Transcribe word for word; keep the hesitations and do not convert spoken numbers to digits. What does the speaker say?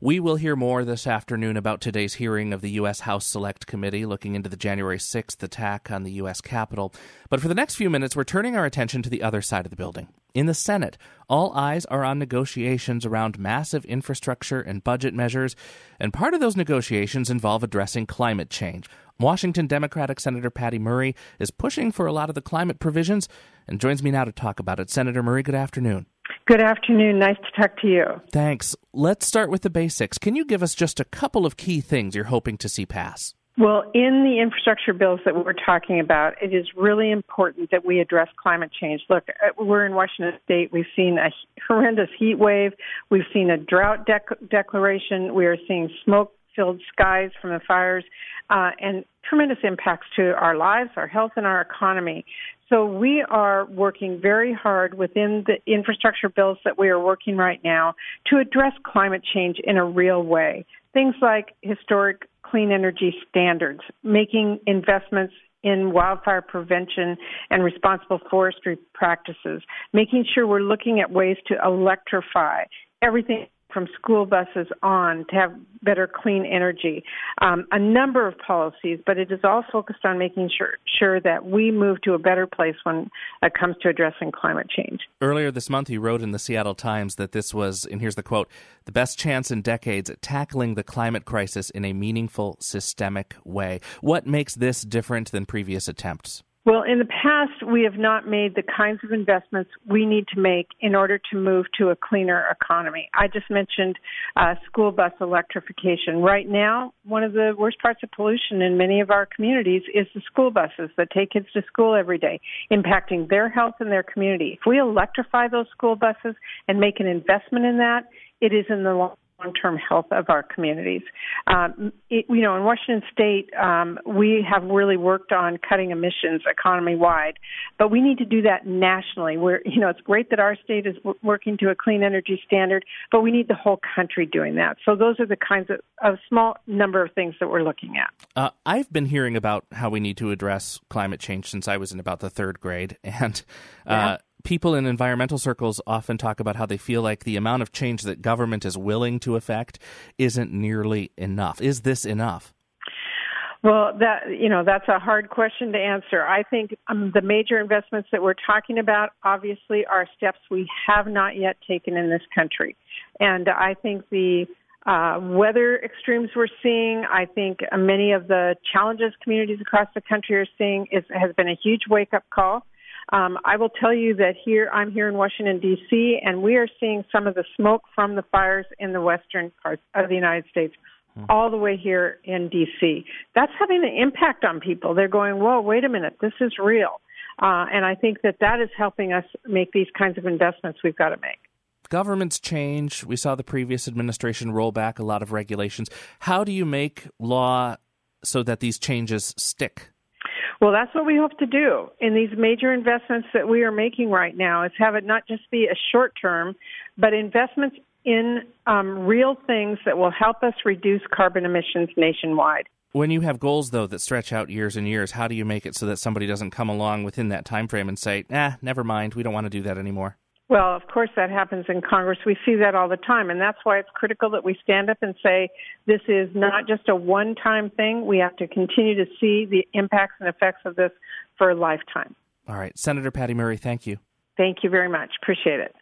We will hear more this afternoon about today's hearing of the U S. House Select Committee looking into the January sixth attack on the U S. Capitol. But for the next few minutes, we're turning our attention to the other side of the building. In the Senate, all eyes are on negotiations around massive infrastructure and budget measures, and part of those negotiations involve addressing climate change. Washington Democratic Senator Patty Murray is pushing for a lot of the climate provisions and joins me now to talk about it. Senator Murray, good afternoon. Good afternoon. Nice to talk to you. Thanks. Let's start with the basics. Can you give us just a couple of key things you're hoping to see pass? Well, in the infrastructure bills that we're talking about, it is really important that we address climate change. Look, we're in Washington State. We've seen a horrendous heat wave. We've seen a drought dec- declaration. We are seeing smoke-filled skies from the fires uh, and tremendous impacts to our lives, our health, and our economy. So we are working very hard within the infrastructure bills that we are working right now to address climate change in a real way. Things like historic clean energy standards, making investments in wildfire prevention and responsible forestry practices, making sure we're looking at ways to electrify everything from school buses on to have better clean energy, um, a number of policies, but it is all focused on making sure, sure that we move to a better place when it comes to addressing climate change. Earlier this month, you wrote in the Seattle Times that this was, and here's the quote, the best chance in decades at tackling the climate crisis in a meaningful, systemic way. What makes this different than previous attempts? Well, in the past, we have not made the kinds of investments we need to make in order to move to a cleaner economy. I just mentioned uh, school bus electrification. Right now, one of the worst parts of pollution in many of our communities is the school buses that take kids to school every day, impacting their health and their community. If we electrify those school buses and make an investment in that, it is in the long long-term health of our communities. Um, it, you know, in Washington State, um, we have really worked on cutting emissions economy-wide, but we need to do that nationally. We're, you know, it's great that our state is w- working to a clean energy standard, but we need the whole country doing that. So those are the kinds of, of small number of things that we're looking at. Uh, I've been hearing about how we need to address climate change since I was in about the third grade, and uh, yeah. People in environmental circles often talk about how they feel like the amount of change that government is willing to effect isn't nearly enough. Is this enough? Well, that you know, that's a hard question to answer. I think um, the major investments that we're talking about, obviously, are steps we have not yet taken in this country. And I think the Uh, weather extremes we're seeing, I think many of the challenges communities across the country are seeing is, has been a huge wake-up call. Um, I will tell you that here, I'm here in Washington, D C, and we are seeing some of the smoke from the fires in the western parts of the United States, mm-hmm. all the way here in D C. That's having an impact on people. They're going, whoa, wait a minute, this is real. Uh, and I think that that is helping us make these kinds of investments we've got to make. Governments change. We saw the previous administration roll back a lot of regulations. How do you make law so that these changes stick? Well, that's what we hope to do in these major investments that we are making right now is have it not just be a short term, but investments in um, real things that will help us reduce carbon emissions nationwide. When you have goals, though, that stretch out years and years, how do you make it so that somebody doesn't come along within that time frame and say, nah, never mind, we don't want to do that anymore? Well, of course, that happens in Congress. We see that all the time, and that's why it's critical that we stand up and say this is not just a one-time thing. We have to continue to see the impacts and effects of this for a lifetime. All right. Senator Patty Murray, thank you. Thank you very much. Appreciate it.